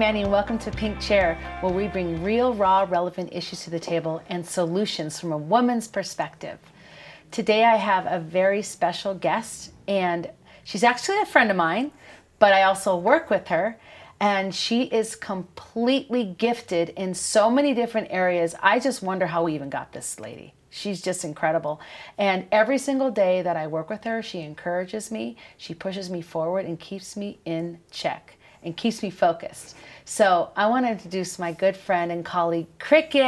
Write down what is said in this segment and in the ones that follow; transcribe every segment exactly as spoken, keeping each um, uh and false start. I'm Annie, and welcome to Pink Chair, where we bring real, raw, relevant issues to the table and solutions from a woman's perspective. Today I have a very special guest, and she's actually a friend of mine, but I also work with her, and she is completely gifted in so many different areas. I just wonder how we even got this lady. She's just incredible. And every single day that I work with her, she encourages me, she pushes me forward, and keeps me in check. And keeps me focused. So I want to introduce my good friend and colleague, Cricket.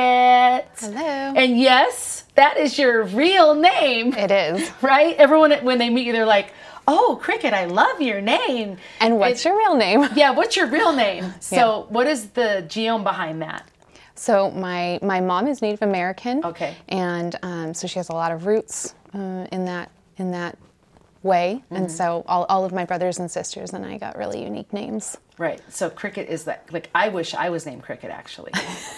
Hello. And yes, that is your real name. It is. Right? Everyone, when they meet you, they're like, oh, Cricket, I love your name. And what's it's, your real name? Yeah, what's your real name? So yeah. What is the genome behind that? So my, my mom is Native American. Okay. And um, so she has a lot of roots uh, in that in that. way, mm-hmm. and so all, all of my brothers and sisters and I got really unique names. Right, so Cricket is that, like, I wish I was named Cricket, actually,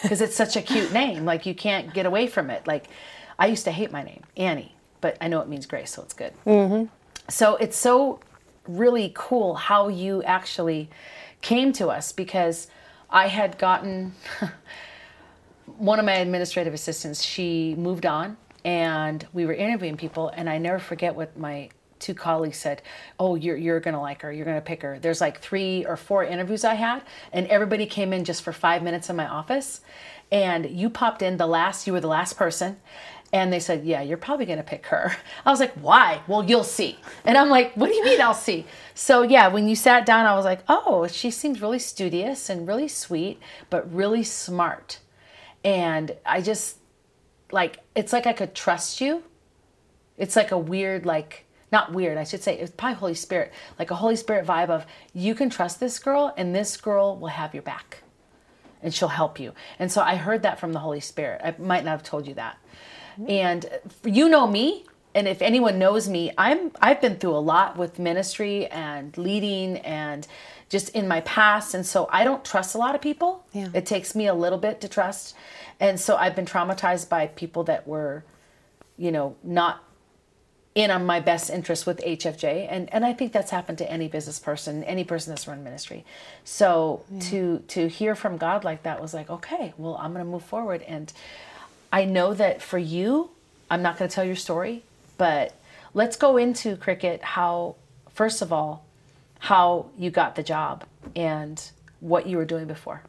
because it's such a cute name, like, you can't get away from it. Like, I used to hate my name, Annie, but I know it means grace, so it's good. Mm-hmm. So it's so really cool how you actually came to us, because I had gotten, one of my administrative assistants, she moved on, and we were interviewing people, and I never forget what my two colleagues said, oh, you're you're gonna like her, you're gonna pick her. There's like three or four interviews I had, and everybody came in just for five minutes in my office, and you popped in the last, you were the last person, and they said, yeah, you're probably gonna pick her. I was like, why? Well, you'll see. And I'm like, what do you mean I'll see? So yeah, when you sat down, I was like, oh, she seems really studious and really sweet, but really smart. And I just, like, it's like I could trust you. It's like a weird, like, not weird, I should say, it's probably Holy Spirit, like a Holy Spirit vibe of, you can trust this girl, and this girl will have your back, and she'll help you. And so I heard that from the Holy Spirit. I might not have told you that. Mm-hmm. And you know me, and if anyone knows me, I'm, I've been through a lot with ministry and leading and just in my past, and so I don't trust a lot of people. Yeah. It takes me a little bit to trust. And so I've been traumatized by people that were, you know, not in on my best interest with H F J. And, and I think that's happened to any business person, any person that's run ministry. So yeah. to to hear from God like that was like, okay, well, I'm going to move forward. And I know that for you, I'm not going to tell your story, but let's go into, Cricket, how, first of all, how you got the job and what you were doing before.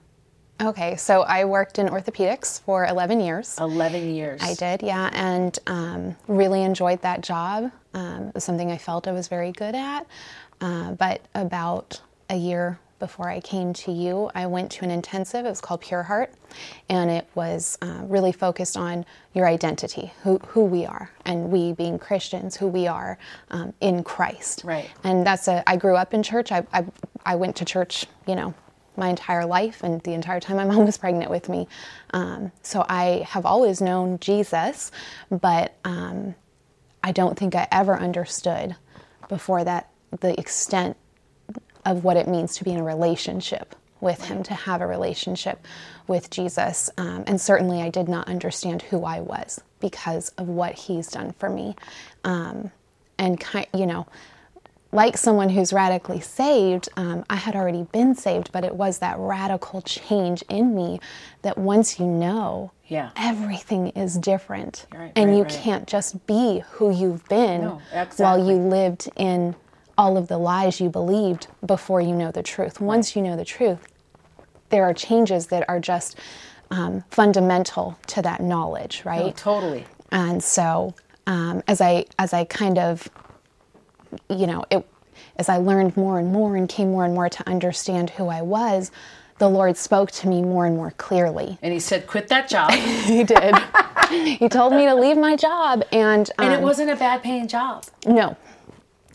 Okay, so I worked in orthopedics for eleven years. eleven years. I did, yeah, and um, really enjoyed that job. Um, it was something I felt I was very good at. Uh, but about a year before I came to you, I went to an intensive. It was called Pure Heart, and it was uh, really focused on your identity, who who we are, and we being Christians, who we are um, in Christ. Right. And that's a. I grew up in church. I I, I went to church, you know, my entire life and the entire time my mom was pregnant with me. Um, so I have always known Jesus, but um, I don't think I ever understood before that the extent of what it means to be in a relationship with him, to have a relationship with Jesus. Um, and certainly I did not understand who I was because of what he's done for me. Um, and, kind, you know, like someone who's radically saved, um, I had already been saved, but it was that radical change in me that once you know, yeah. everything is different. Right, and right, you right. can't just be who you've been no, exactly. while you lived in all of the lies you believed before you know the truth. Once you know the truth, there are changes that are just um, fundamental to that knowledge, right? No, totally. And so um, as I as I kind of... you know, it, as I learned more and more and came more and more to understand who I was, the Lord spoke to me more and more clearly. And he said, quit that job. He did. He told me to leave my job. And um, and it wasn't a bad paying job. No.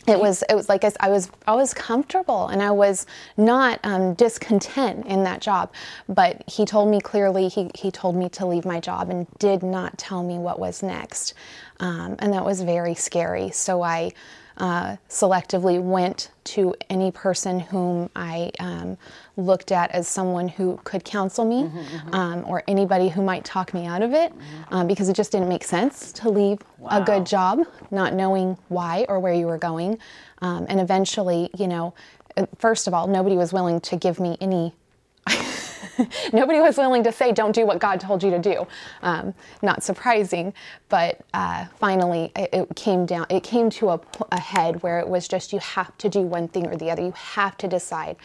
It was, it was like I, I was I was comfortable and I was not um, discontent in that job. But he told me clearly, he, he told me to leave my job and did not tell me what was next. Um, and that was very scary. So I... Uh, selectively went to any person whom I um, looked at as someone who could counsel me, mm-hmm, mm-hmm. Um, or anybody who might talk me out of it, mm-hmm. um, because it just didn't make sense to leave wow. a good job, not knowing why or where you were going. Um, and eventually, you know, first of all, nobody was willing to give me any nobody was willing to say, don't do what God told you to do. Um, not surprising, but uh, finally it, it came down, it came to a, a head where it was just, you have to do one thing or the other. You have to decide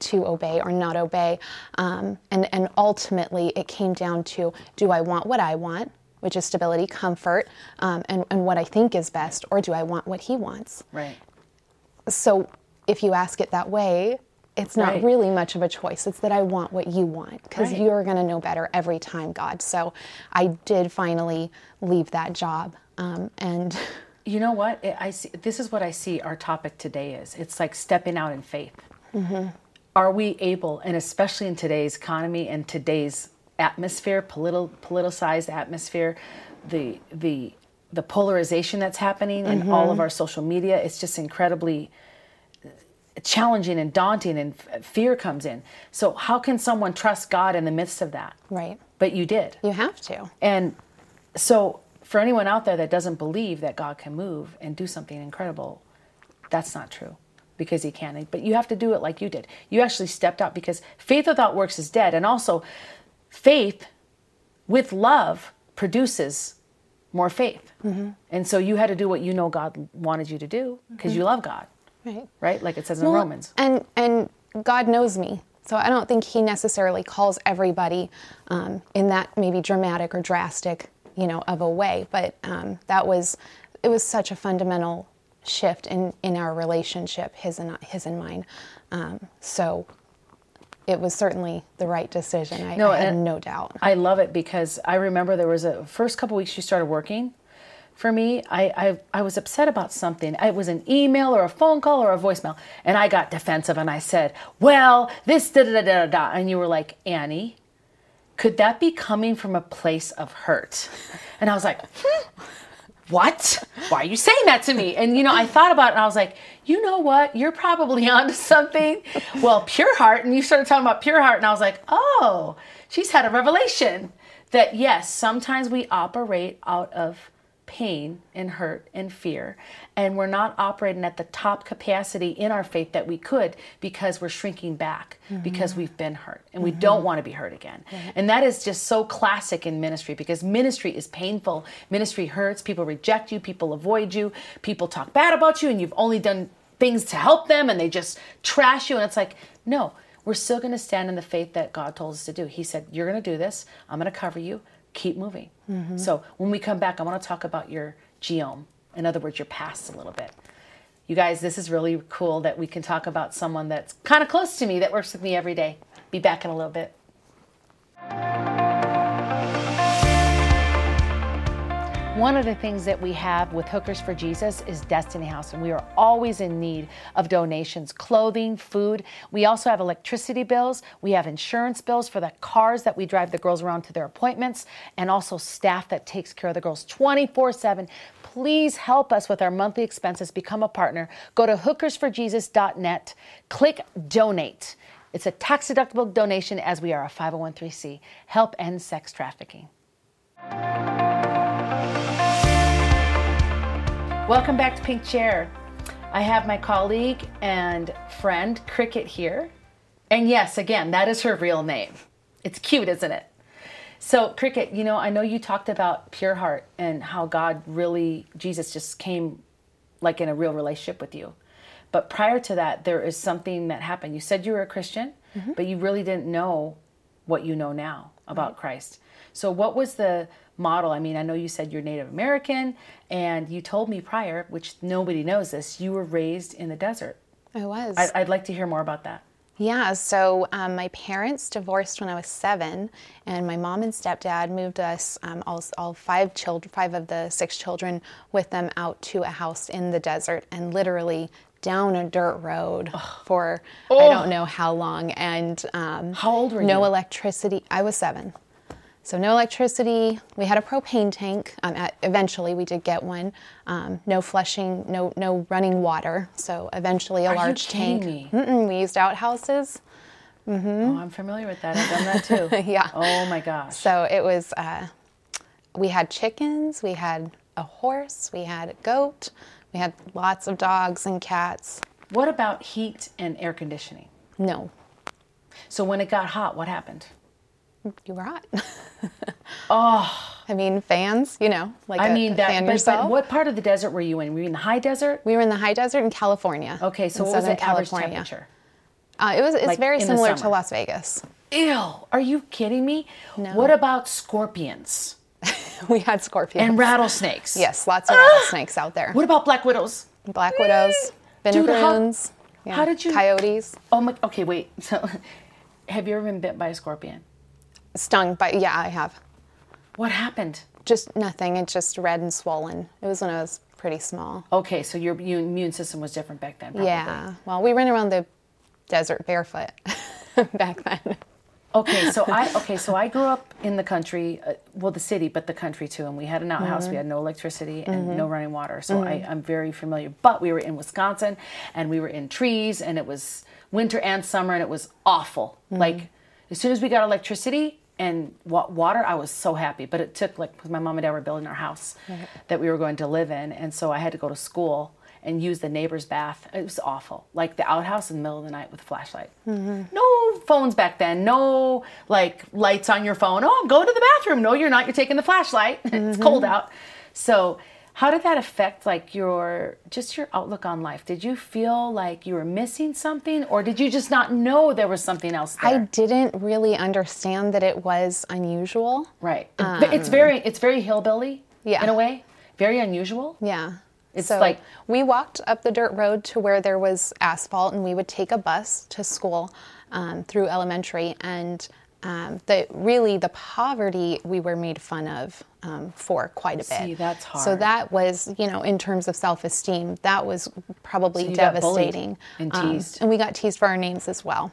to obey or not obey. Um, and, and ultimately it came down to, do I want what I want, which is stability, comfort, um, and, and what I think is best, or do I want what he wants? Right. So if you ask it that way, it's not right. really much of a choice. It's that I want what you want, because right. you're going to know better every time, God. So I did finally leave that job. Um, and you know what? It, I see, this is what I see our topic today is. It's like stepping out in faith. Mm-hmm. Are we able, and especially in today's economy and today's atmosphere, politi- politicized atmosphere, the the the polarization that's happening mm-hmm. in all of our social media, it's just incredibly challenging and daunting, and f- fear comes in. So how can someone trust God in the midst of that? Right. But you did. You have to. And so for anyone out there that doesn't believe that God can move and do something incredible, that's not true. Because he can. But you have to do it like you did. You actually stepped out, because faith without works is dead. And also, faith with love produces more faith. Mm-hmm. And so you had to do what you know God wanted you to do, because mm-hmm. you love God, right? Right? Like it says in well, Romans. And and God knows me. So I don't think he necessarily calls everybody um, in that maybe dramatic or drastic, you know, of a way. But um, that was, it was such a fundamental shift in, in our relationship, his and his and mine. Um, so it was certainly the right decision. I, no, I had no doubt. I love it, because I remember there was a first couple weeks you started working for me. I, I, I was upset about something. It was an email or a phone call or a voicemail. And I got defensive and I said, well, this da da da da da. And you were like, Annie, could that be coming from a place of hurt? And I was like, hmm. What? Why are you saying that to me? And, you know, I thought about it and I was like, you know what? You're probably onto something. Well, Pure Heart. And you started talking about Pure Heart. And I was like, oh, she's had a revelation that, yes, sometimes we operate out of pain and hurt and fear. And we're not operating at the top capacity in our faith that we could, because we're shrinking back mm-hmm. because we've been hurt and mm-hmm. we don't want to be hurt again. Mm-hmm. And that is just so classic in ministry, because ministry is painful. Ministry hurts. People reject you. People avoid you. People talk bad about you, and you've only done things to help them, and they just trash you. And it's like, no, we're still going to stand in the faith that God told us to do. He said, you're going to do this. I'm going to cover you. Keep moving. Mm-hmm. So when we come back, I want to talk about your geome. In other words, your past a little bit. You guys, this is really cool that we can talk about someone that's kind of close to me, that works with me every day. Be back in a little bit. One of the things that we have with Hookers for Jesus is Destiny House, and we are always in need of donations, clothing, food. We also have electricity bills. We have insurance bills for the cars that we drive the girls around to their appointments, and also staff that takes care of the girls twenty-four seven. Please help us with our monthly expenses. Become a partner. Go to hookers for jesus dot net. Click donate. It's a tax-deductible donation, as we are a five oh one c three. Help end sex trafficking. Welcome back to Pink Chair. I have my colleague and friend, Cricket, here. And yes, again, that is her real name. It's cute, isn't it? So, Cricket, you know, I know you talked about Pure Heart and how God really, Jesus just came like in a real relationship with you. But prior to that, there is something that happened. You said you were a Christian, mm-hmm. but you really didn't know what you know now about right. Christ. So what was the model? I mean, I know you said you're Native American, and you told me prior, which nobody knows this, you were raised in the desert. I was. I, I'd like to hear more about that. Yeah, so um, my parents divorced when I was seven, and my mom and stepdad moved us, um, all, all five children, five of the six children with them, out to a house in the desert, and literally down a dirt road oh. for oh. I don't know how long. And um, how old were you? No electricity. I was seven. So no electricity. We had a propane tank. Um, at, eventually, we did get one. Um, no flushing, no no running water. So eventually, a Are large you kidding tank. Me? Mm-mm, we used outhouses. Mm-hmm. Oh, I'm familiar with that. I've done that too. Yeah. Oh my gosh. So it was. Uh, we had chickens. We had a horse. We had a goat. We had lots of dogs and cats. What about heat and air conditioning? No. So when it got hot, what happened? You're right. Oh. I mean, fans, you know, like I a, mean, that, fan but, yourself. But what part of the desert were you in? Were you in the high desert? We were in the high desert in California. Okay, so what was the average temperature? Uh, it was, it's like very similar to Las Vegas. Ew, are you kidding me? No. What about scorpions? We had scorpions. And rattlesnakes. Yes, lots of ah! rattlesnakes out there. What about black widows? Black widows, vinegroons, yeah, how did you... coyotes. Oh my, okay, wait. So, have you ever been bit by a scorpion? Stung by, yeah, I have. What happened? Just nothing. It's just red and swollen. It was when I was pretty small. Okay, so your immune system was different back then, probably. Yeah, well, we ran around the desert barefoot back then. Okay, so I okay, so I grew up in the country, uh, well, the city, but the country too, and we had an outhouse. Mm-hmm. We had no electricity and mm-hmm. no running water, so mm-hmm. I, I'm very familiar. But we were in Wisconsin, and we were in trees, and it was winter and summer, and it was awful. Mm-hmm. Like, as soon as we got electricity and wa- water, I was so happy. But it took, like, because my mom and dad were building our house mm-hmm. that we were going to live in, and so I had to go to school and use the neighbor's bath. It was awful. Like the outhouse in the middle of the night with a flashlight. Mm-hmm. No phones back then. No like lights on your phone. Oh, go to the bathroom. No, you're not. You're taking the flashlight. Mm-hmm. It's cold out. So how did that affect like your, just your outlook on life? Did you feel like you were missing something or did you just not know there was something else there? I didn't really understand that it was unusual. Right. Um, it's very, it's very hillbilly yeah. in a way. Very unusual. Yeah. It's so like we walked up the dirt road to where there was asphalt, and we would take a bus to school um, through elementary. And um, the really the poverty we were made fun of um, for quite a bit. See, that's hard. So that was, you know, in terms of self-esteem, that was probably so you devastating. Got bullied and teased, um, and we got teased for our names as well.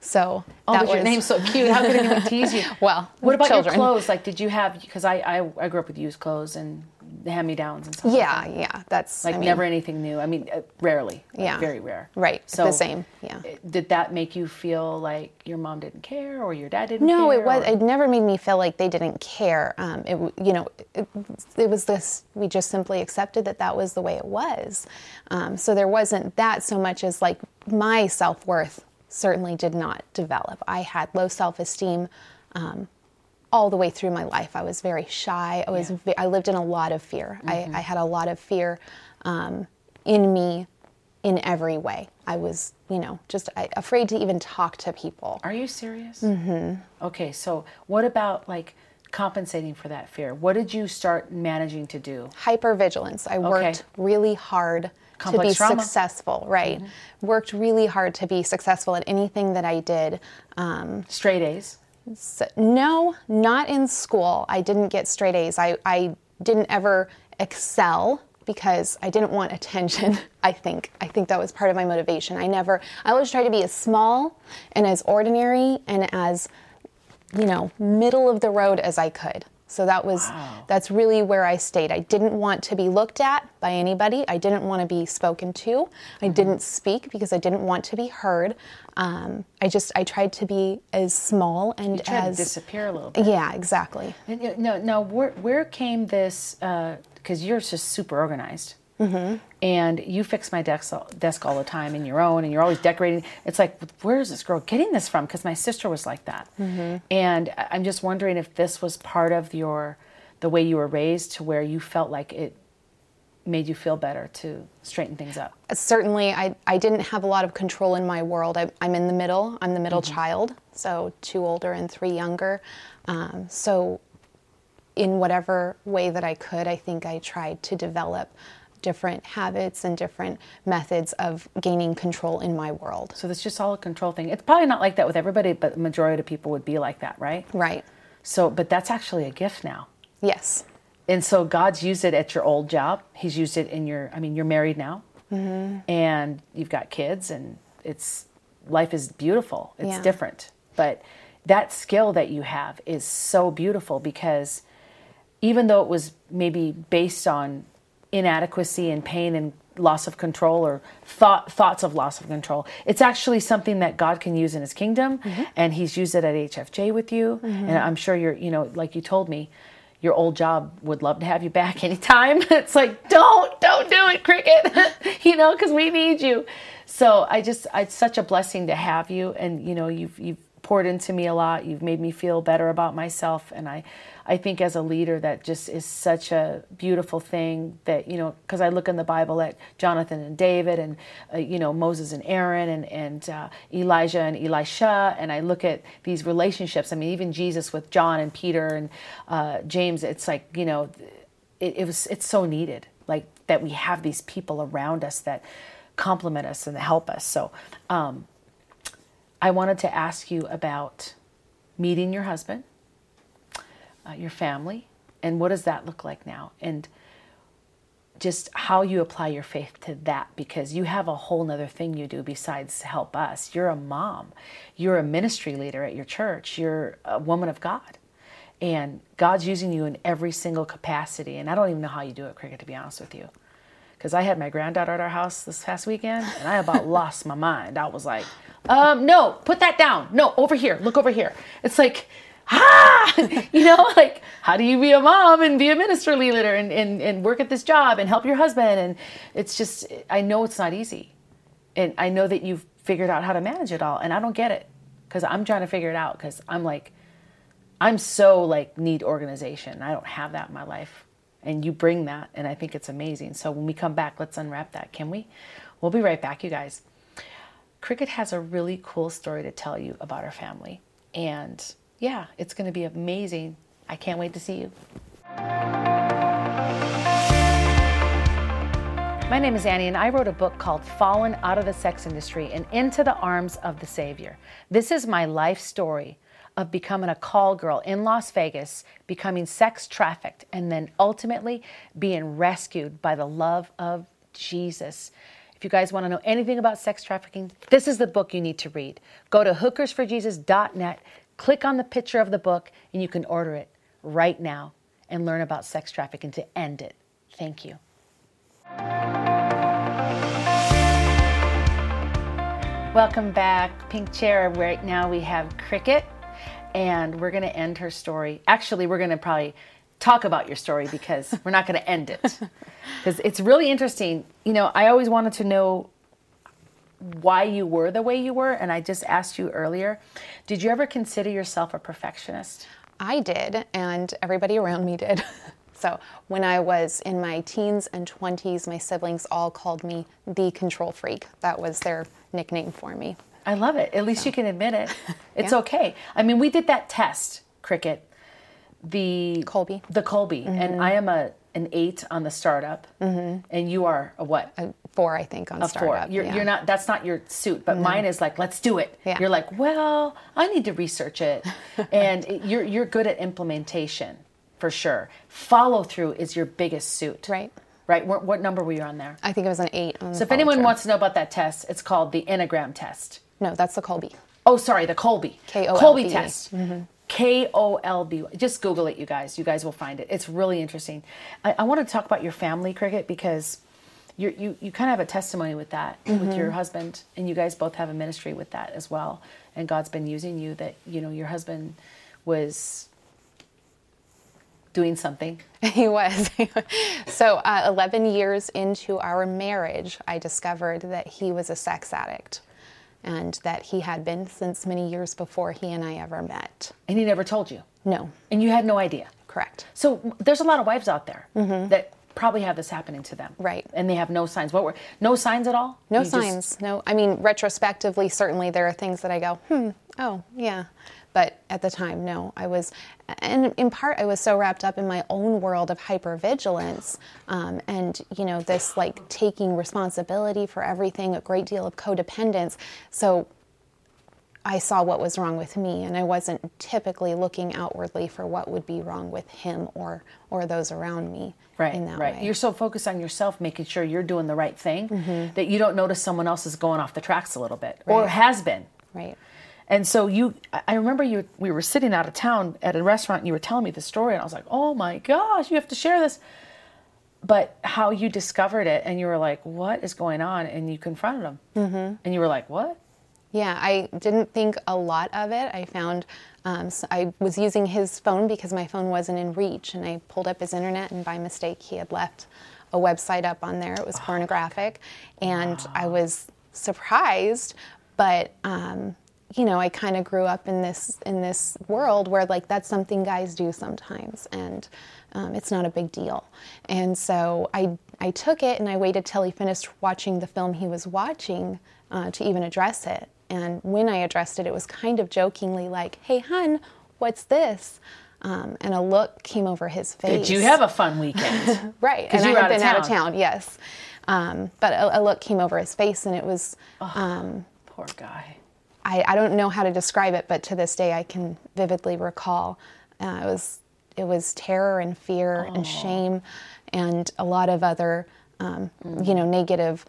So oh, that was your name's so cute. How could anyone tease you? Well, what about children. Your clothes? Like, did you have? Because I, I I grew up with used clothes and hand-me-downs and stuff. Yeah, like that. yeah, that's like I mean, never anything new. I mean, uh, rarely. Like, yeah, very rare. Right. So the same. Yeah. Did that make you feel like your mom didn't care or your dad didn't? No, care? No, it was. Or? It never made me feel like they didn't care. Um, it you know, it, it was this. We just simply accepted that that was the way it was. Um, so there wasn't that so much as like my self-worth. Certainly did not develop. I had low self-esteem um, all the way through my life. I was very shy. I was. Yeah. I lived in a lot of fear. Mm-hmm. I, I had a lot of fear um, in me in every way. I was, you know, just I, afraid to even talk to people. Are you serious? Mm-hmm. Okay, so what about, like, compensating for that fear? What did you start managing to do? Hypervigilance. I okay. worked really hard. Complex to be trauma. Successful, right? Mm-hmm. Worked really hard to be successful at anything that I did. Um, straight A's? So, no, not in school. I didn't get straight A's. I, I didn't ever excel because I didn't want attention, I think. I think that was part of my motivation. I never, I always tried to be as small and as ordinary and as, you know, middle of the road as I could. So that was, wow. that's really where I stayed. I didn't want to be looked at by anybody. I didn't want to be spoken to. Mm-hmm. I didn't speak because I didn't want to be heard. Um, I just, I tried to be as small and you tried as... to disappear a little bit. Yeah, exactly. No, no. Where, where came this, because uh, you're just super organized. Mm-hmm. And you fix my desk all, desk all the time in your own, and you're always decorating. It's like, where is this girl getting this from? Because my sister was like that. Mm-hmm. And I'm just wondering if this was part of your, the way you were raised to where you felt like it made you feel better to straighten things up. Certainly, I, I didn't have a lot of control in my world. I, I'm in the middle. I'm the middle mm-hmm. child, so two older and three younger. Um, so in whatever way that I could, I think I tried to develop different habits and different methods of gaining control in my world. So that's just all a control thing. It's probably not like that with everybody, but the majority of people would be like that, right? Right. So, but that's actually a gift now. Yes. And so God's used it at your old job. He's used it in your, I mean, you're married now mm-hmm. and you've got kids and it's, life is beautiful. It's yeah. different. But that skill that you have is so beautiful because even though it was maybe based on inadequacy and pain and loss of control or thought, thoughts of loss of control. It's actually something that God can use in his kingdom mm-hmm. and he's used it at H F J with you. Mm-hmm. And I'm sure you're, you know, like you told me, your old job would love to have you back anytime. It's like, don't, don't do it, Cricket, you know, because we need you. So I just, it's such a blessing to have you. And, you know, you've, you've poured into me a lot. You've made me feel better about myself. And I, I think as a leader, that just is such a beautiful thing that, you know, because I look in the Bible at Jonathan and David and, uh, you know, Moses and Aaron and, and uh, Elijah and Elisha. And I look at these relationships. I mean, even Jesus with John and Peter and uh, James, it's like, you know, it, it was, it's so needed, like that we have these people around us that compliment us and help us. So, um, I wanted to ask you about meeting your husband, uh, your family, and what does that look like now? And just how you apply your faith to that, because you have a whole nother thing you do besides help us. You're a mom. You're a ministry leader at your church. You're a woman of God. And God's using you in every single capacity. And I don't even know how you do it, Cricket, to be honest with you. Because I had my granddaughter at our house this past weekend, and I about lost my mind. I was like, um, no, put that down. No, over here. Look over here. It's like, ah! You know, like, how do you be a mom and be a ministry leader and, and, and work at this job and help your husband? And it's just, I know it's not easy. And I know that you've figured out how to manage it all, and I don't get it because I'm trying to figure it out because I'm like, I'm so, like, need organization. I don't have that in my life. And you bring that, and I think it's amazing. So when we come back, let's unwrap that, can we? We'll be right back, you guys. Cricket has a really cool story to tell you about her family. And yeah, it's going to be amazing. I can't wait to see you. My name is Annie, and I wrote a book called Fallen Out of the Sex Industry and Into the Arms of the Savior. This is my life story of becoming a call girl in Las Vegas, becoming sex trafficked, and then ultimately being rescued by the love of Jesus. If you guys want to know anything about sex trafficking, this is the book you need to read. Go to hookers for jesus dot net, click on the picture of the book, and you can order it right now and learn about sex trafficking to end it. Thank you. Welcome back, Pink Chair. Right now we have Cricket. And we're going to end her story. Actually, we're going to probably talk about your story because we're not going to end it. Because it's really interesting. You know, I always wanted to know why you were the way you were. And I just asked you earlier, did you ever consider yourself a perfectionist? I did. And everybody around me did. So when I was in my teens and twenties, my siblings all called me the control freak. That was their nickname for me. I love it. At least so. You can admit it. It's yeah. Okay. I mean, we did that test, Cricket. The Colby. The Colby. Mm-hmm. And I am a an eight on the startup. Mm-hmm. And you are a what? A four, I think, on a startup. Four. You're, yeah. you're not, that's not your suit, but no. Mine is like, let's do it. Yeah. You're like, well, I need to research it. And it, you're you're good at implementation, for sure. Follow through is your biggest suit. Right. Right? What, what number were you on there? I think it was an eight. On so the if anyone through. wants to know about that test, it's called the Enneagram test. No, that's the Colby. Oh, sorry, the Colby. K O L B. Colby test. Mm-hmm. K O L B. Just Google it, you guys. You guys will find it. It's really interesting. I, I want to talk about your family, Cricket, because you're, you you kind of have a testimony with that, mm-hmm. with your husband, and you guys both have a ministry with that as well. And God's been using you that, you know, your husband was doing something. He was. So uh, eleven years into our marriage, I discovered that he was a sex addict. And that he had been since many years before he and I ever met. And he never told you? No. And you had no idea? Correct. So there's a lot of wives out there mm-hmm. that probably have this happening to them. Right. And they have no signs. What were no signs at all? No you signs. Just... No. I mean, retrospectively, certainly there are things that I go, hmm, oh, yeah. But at the time, no. I was, and in part, I was so wrapped up in my own world of hypervigilance um, and, you know, this, like, taking responsibility for everything, a great deal of codependence. So I saw what was wrong with me, and I wasn't typically looking outwardly for what would be wrong with him or or those around me right, in that right. way. You're so focused on yourself, making sure you're doing the right thing, mm-hmm. that you don't notice someone else is going off the tracks a little bit, right. or has been. Right. And so you, I remember you. We were sitting out of town at a restaurant, and you were telling me the story, and I was like, "Oh my gosh, you have to share this!" But how you discovered it, and you were like, "What is going on?" And you confronted him, mm-hmm. and you were like, "What?" Yeah, I didn't think a lot of it. I found um, so I was using his phone because my phone wasn't in reach, and I pulled up his internet, and by mistake, he had left a website up on there. It was pornographic, and wow. I was surprised, but. Um, you know, I kind of grew up in this in this world where, like, that's something guys do sometimes, and um, it's not a big deal. And so I I took it, and I waited till he finished watching the film he was watching uh, to even address it. And when I addressed it, it was kind of jokingly like, "Hey, hun, what's this?" Um, and a look came over his face. Did you have a fun weekend? Right, and I had been out of town. Yes, um, but a, a look came over his face, and it was oh, um, poor guy. I, I don't know how to describe it, but to this day I can vividly recall. Uh, it was it was terror and fear oh. and shame, and a lot of other um, mm. you know negative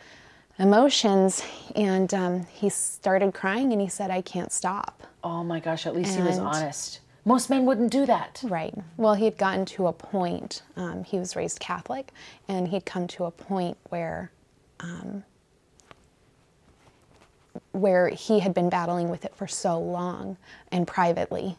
emotions. And um, he started crying, and he said, "I can't stop." Oh my gosh! At least and, he was honest. Most men wouldn't do that. Right. Well, he'd gotten to a point. Um, he was raised Catholic, and he'd come to a point where. Um, where he had been battling with it for so long, and privately,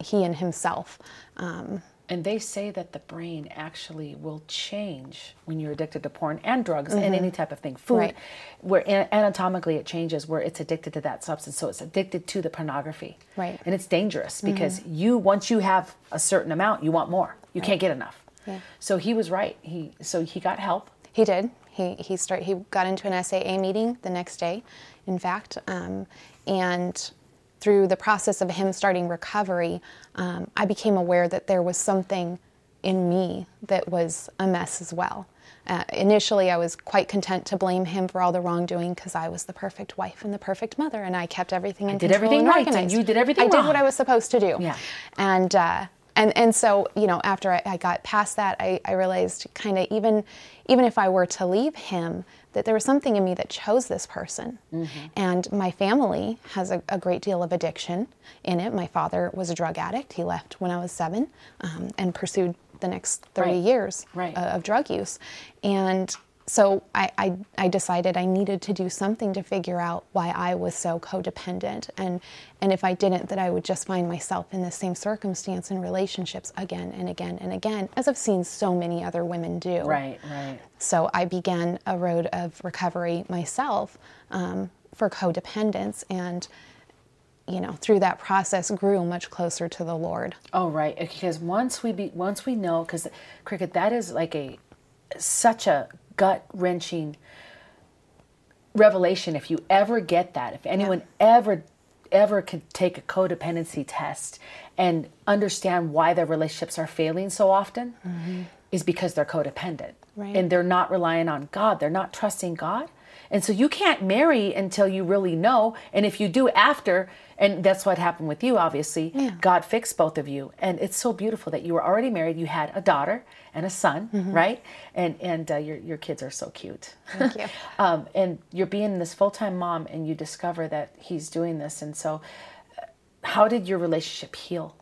he and himself. Um, and they say that the brain actually will change when you're addicted to porn and drugs mm-hmm. and any type of thing, food, right. where anatomically it changes, where it's addicted to that substance, so it's addicted to the pornography. Right. And it's dangerous because mm-hmm. you, once you have a certain amount, you want more. You right. can't get enough. Yeah. So he was right. He So he got help. He did. He he start he got into an S A A meeting the next day, in fact, um, and through the process of him starting recovery, um, I became aware that there was something in me that was a mess as well. Uh, initially, I was quite content to blame him for all the wrongdoing because I was the perfect wife and the perfect mother, and I kept everything in I did control everything and right, organized. And you did everything. I wrong. did what I was supposed to do. Yeah, and uh, and and so you know, after I, I got past that, I, I realized kind of even. Even if I were to leave him, that there was something in me that chose this person. Mm-hmm. And my family has a, a great deal of addiction in it. My father was a drug addict. He left when I was seven um, and pursued the next thirty right. years right. Uh, of drug use. And so I, I, I decided I needed to do something to figure out why I was so codependent. And, and if I didn't, that I would just find myself in the same circumstance and relationships again and again and again, as I've seen so many other women do. Right, right. So I began a road of recovery myself um, for codependence, and you know, through that process, grew much closer to the Lord. Oh, right. Because once we be, once we know, because Cricket, that is like a such a gut-wrenching revelation. If you ever get that, if anyone yeah. ever, ever could take a codependency test and understand why their relationships are failing so often, mm-hmm. is because they're codependent. Right. And they're not relying on God. They're not trusting God. And so you can't marry until you really know. And if you do after, and that's what happened with you, obviously, yeah. God fixed both of you. And it's so beautiful that you were already married. You had a daughter and a son, mm-hmm. right? And and uh, your your kids are so cute. Thank you. um, and you're being this full-time mom, and you discover that he's doing this. And so how did your relationship heal?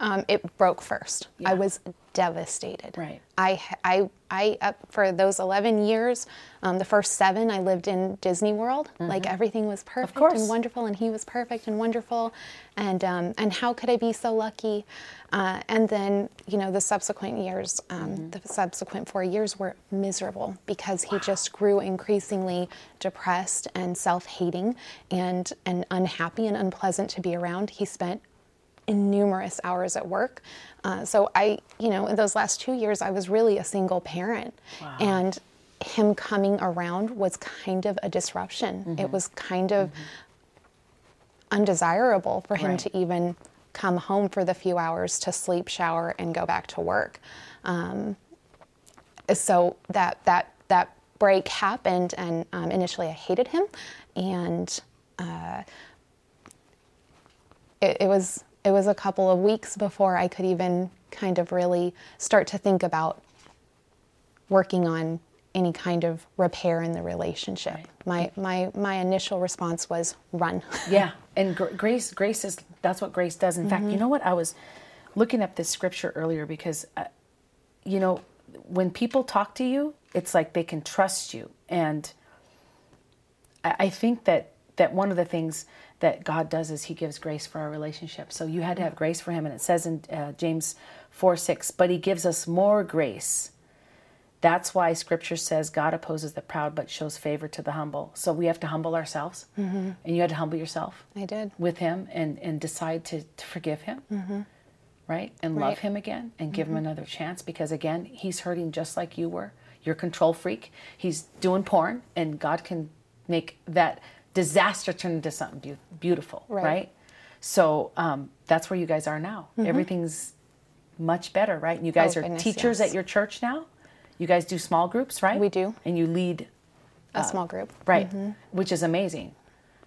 Um, it broke first. Yeah. I was devastated. Right. I, I, I up for those eleven years, um, the first seven, I lived in Disney World. Mm-hmm. Like everything was perfect and wonderful, and he was perfect and wonderful, and um, and how could I be so lucky? Uh, and then you know the subsequent years, um, mm-hmm. the subsequent four years were miserable because he wow. just grew increasingly depressed and self-hating and and unhappy and unpleasant to be around. He spent in numerous hours at work. Uh, so I, you know, in those last two years, I was really a single parent. Wow. And him coming around was kind of a disruption. Mm-hmm. It was kind of mm-hmm. undesirable for him right. to even come home for the few hours to sleep, shower, and go back to work. Um, so that, that, that break happened, and um, initially I hated him. And uh, it, it was... It was a couple of weeks before I could even kind of really start to think about working on any kind of repair in the relationship. Right. My my my initial response was run. Yeah, and gr- grace grace is that's what grace does. In mm-hmm. fact, you know what? I was looking up this scripture earlier because, uh, you know, when people talk to you, it's like they can trust you, and I, I think that that one of the things that God does is he gives grace for our relationship. So you had to have grace for him. And it says in uh, James four six, but he gives us more grace. That's why Scripture says God opposes the proud but shows favor to the humble. So we have to humble ourselves. Mm-hmm. And you had to humble yourself. I did. With him and, and decide to, to forgive him. Mm-hmm. Right? And right. love him again and give mm-hmm. him another chance. Because again, he's hurting just like you were. You're a control freak. He's doing porn. And God can make that disaster turn into something be- beautiful. Right. right? So um, that's where you guys are now. Mm-hmm. Everything's much better, right? And you guys oh, are goodness, teachers yes. at your church now. You guys do small groups, right? We do. And you lead uh, a small group. Right, mm-hmm. which is amazing.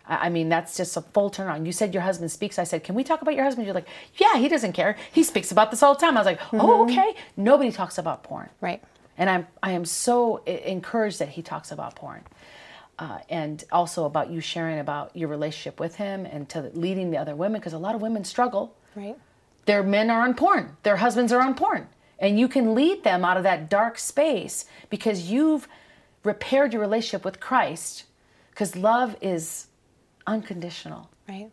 I, I mean, that's just a full turn on. You said your husband speaks. I said, can we talk about your husband? You're like, yeah, he doesn't care. He speaks about this all the time. I was like, mm-hmm. oh, okay. Nobody talks about porn. Right. And I'm, I am so encouraged that he talks about porn. Uh, and also about you sharing about your relationship with him and to leading the other women, because a lot of women struggle. Right. Their men are on porn. Their husbands are on porn. And you can lead them out of that dark space because you've repaired your relationship with Christ, because love is unconditional. Right.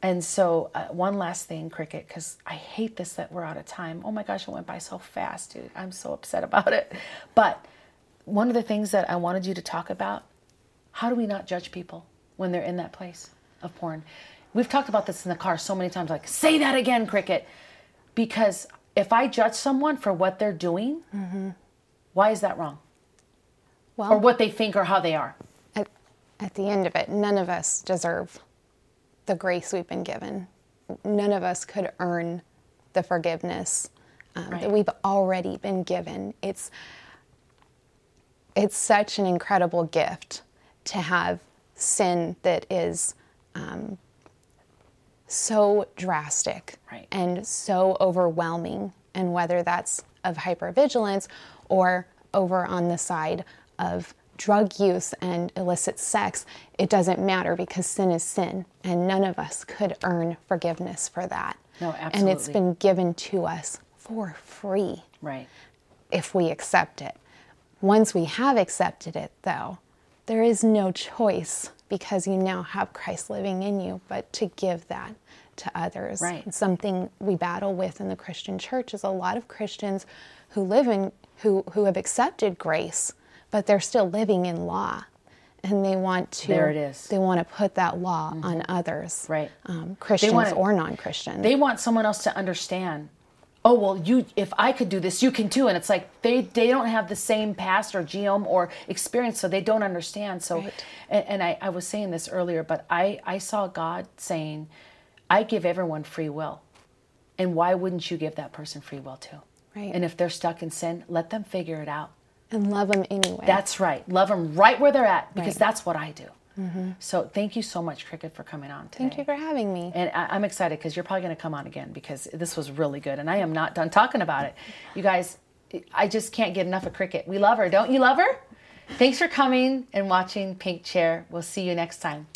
And so uh, one last thing, Cricket, because I hate this that we're out of time. Oh, my gosh, it went by so fast, dude. I'm so upset about it. But one of the things that I wanted you to talk about, how do we not judge people when they're in that place of porn? We've talked about this in the car so many times, like, say that again, Cricket, because if I judge someone for what they're doing, mm-hmm. why is that wrong? Well, or what they think or how they are. At, at the end of it, none of us deserve the grace we've been given. None of us could earn the forgiveness um, right. that we've already been given. It's it's such an incredible gift to have sin that is um, so drastic right. and so overwhelming, and whether that's of hypervigilance or over on the side of drug use and illicit sex, it doesn't matter because sin is sin, and none of us could earn forgiveness for that. No, absolutely. And it's been given to us for free right. if we accept it. Once we have accepted it, though, there is no choice because you now have Christ living in you, but to give that to others. Right. Something we battle with in the Christian church is a lot of Christians who live in, who, who have accepted grace, but they're still living in law, and they want to, there it is. They want to put that law mm-hmm. on others, right. um, Christians want, or non-Christians. They want someone else to understand, oh, well, you, if I could do this, you can too. And it's like they, they don't have the same past or genome or experience, so they don't understand. So, right. And, and I, I was saying this earlier, but I, I saw God saying, I give everyone free will. And why wouldn't you give that person free will too? Right. And if they're stuck in sin, let them figure it out. And love them anyway. That's right. Love them right where they're at, because right. that's what I do. Mm-hmm. So thank you so much, Cricket, for coming on today. Thank you for having me. And I, I'm excited because you're probably going to come on again, because this was really good. And I am not done talking about it. You guys, I just can't get enough of Cricket. We love her. Don't you love her? Thanks for coming and watching Pink Chair. We'll see you next time.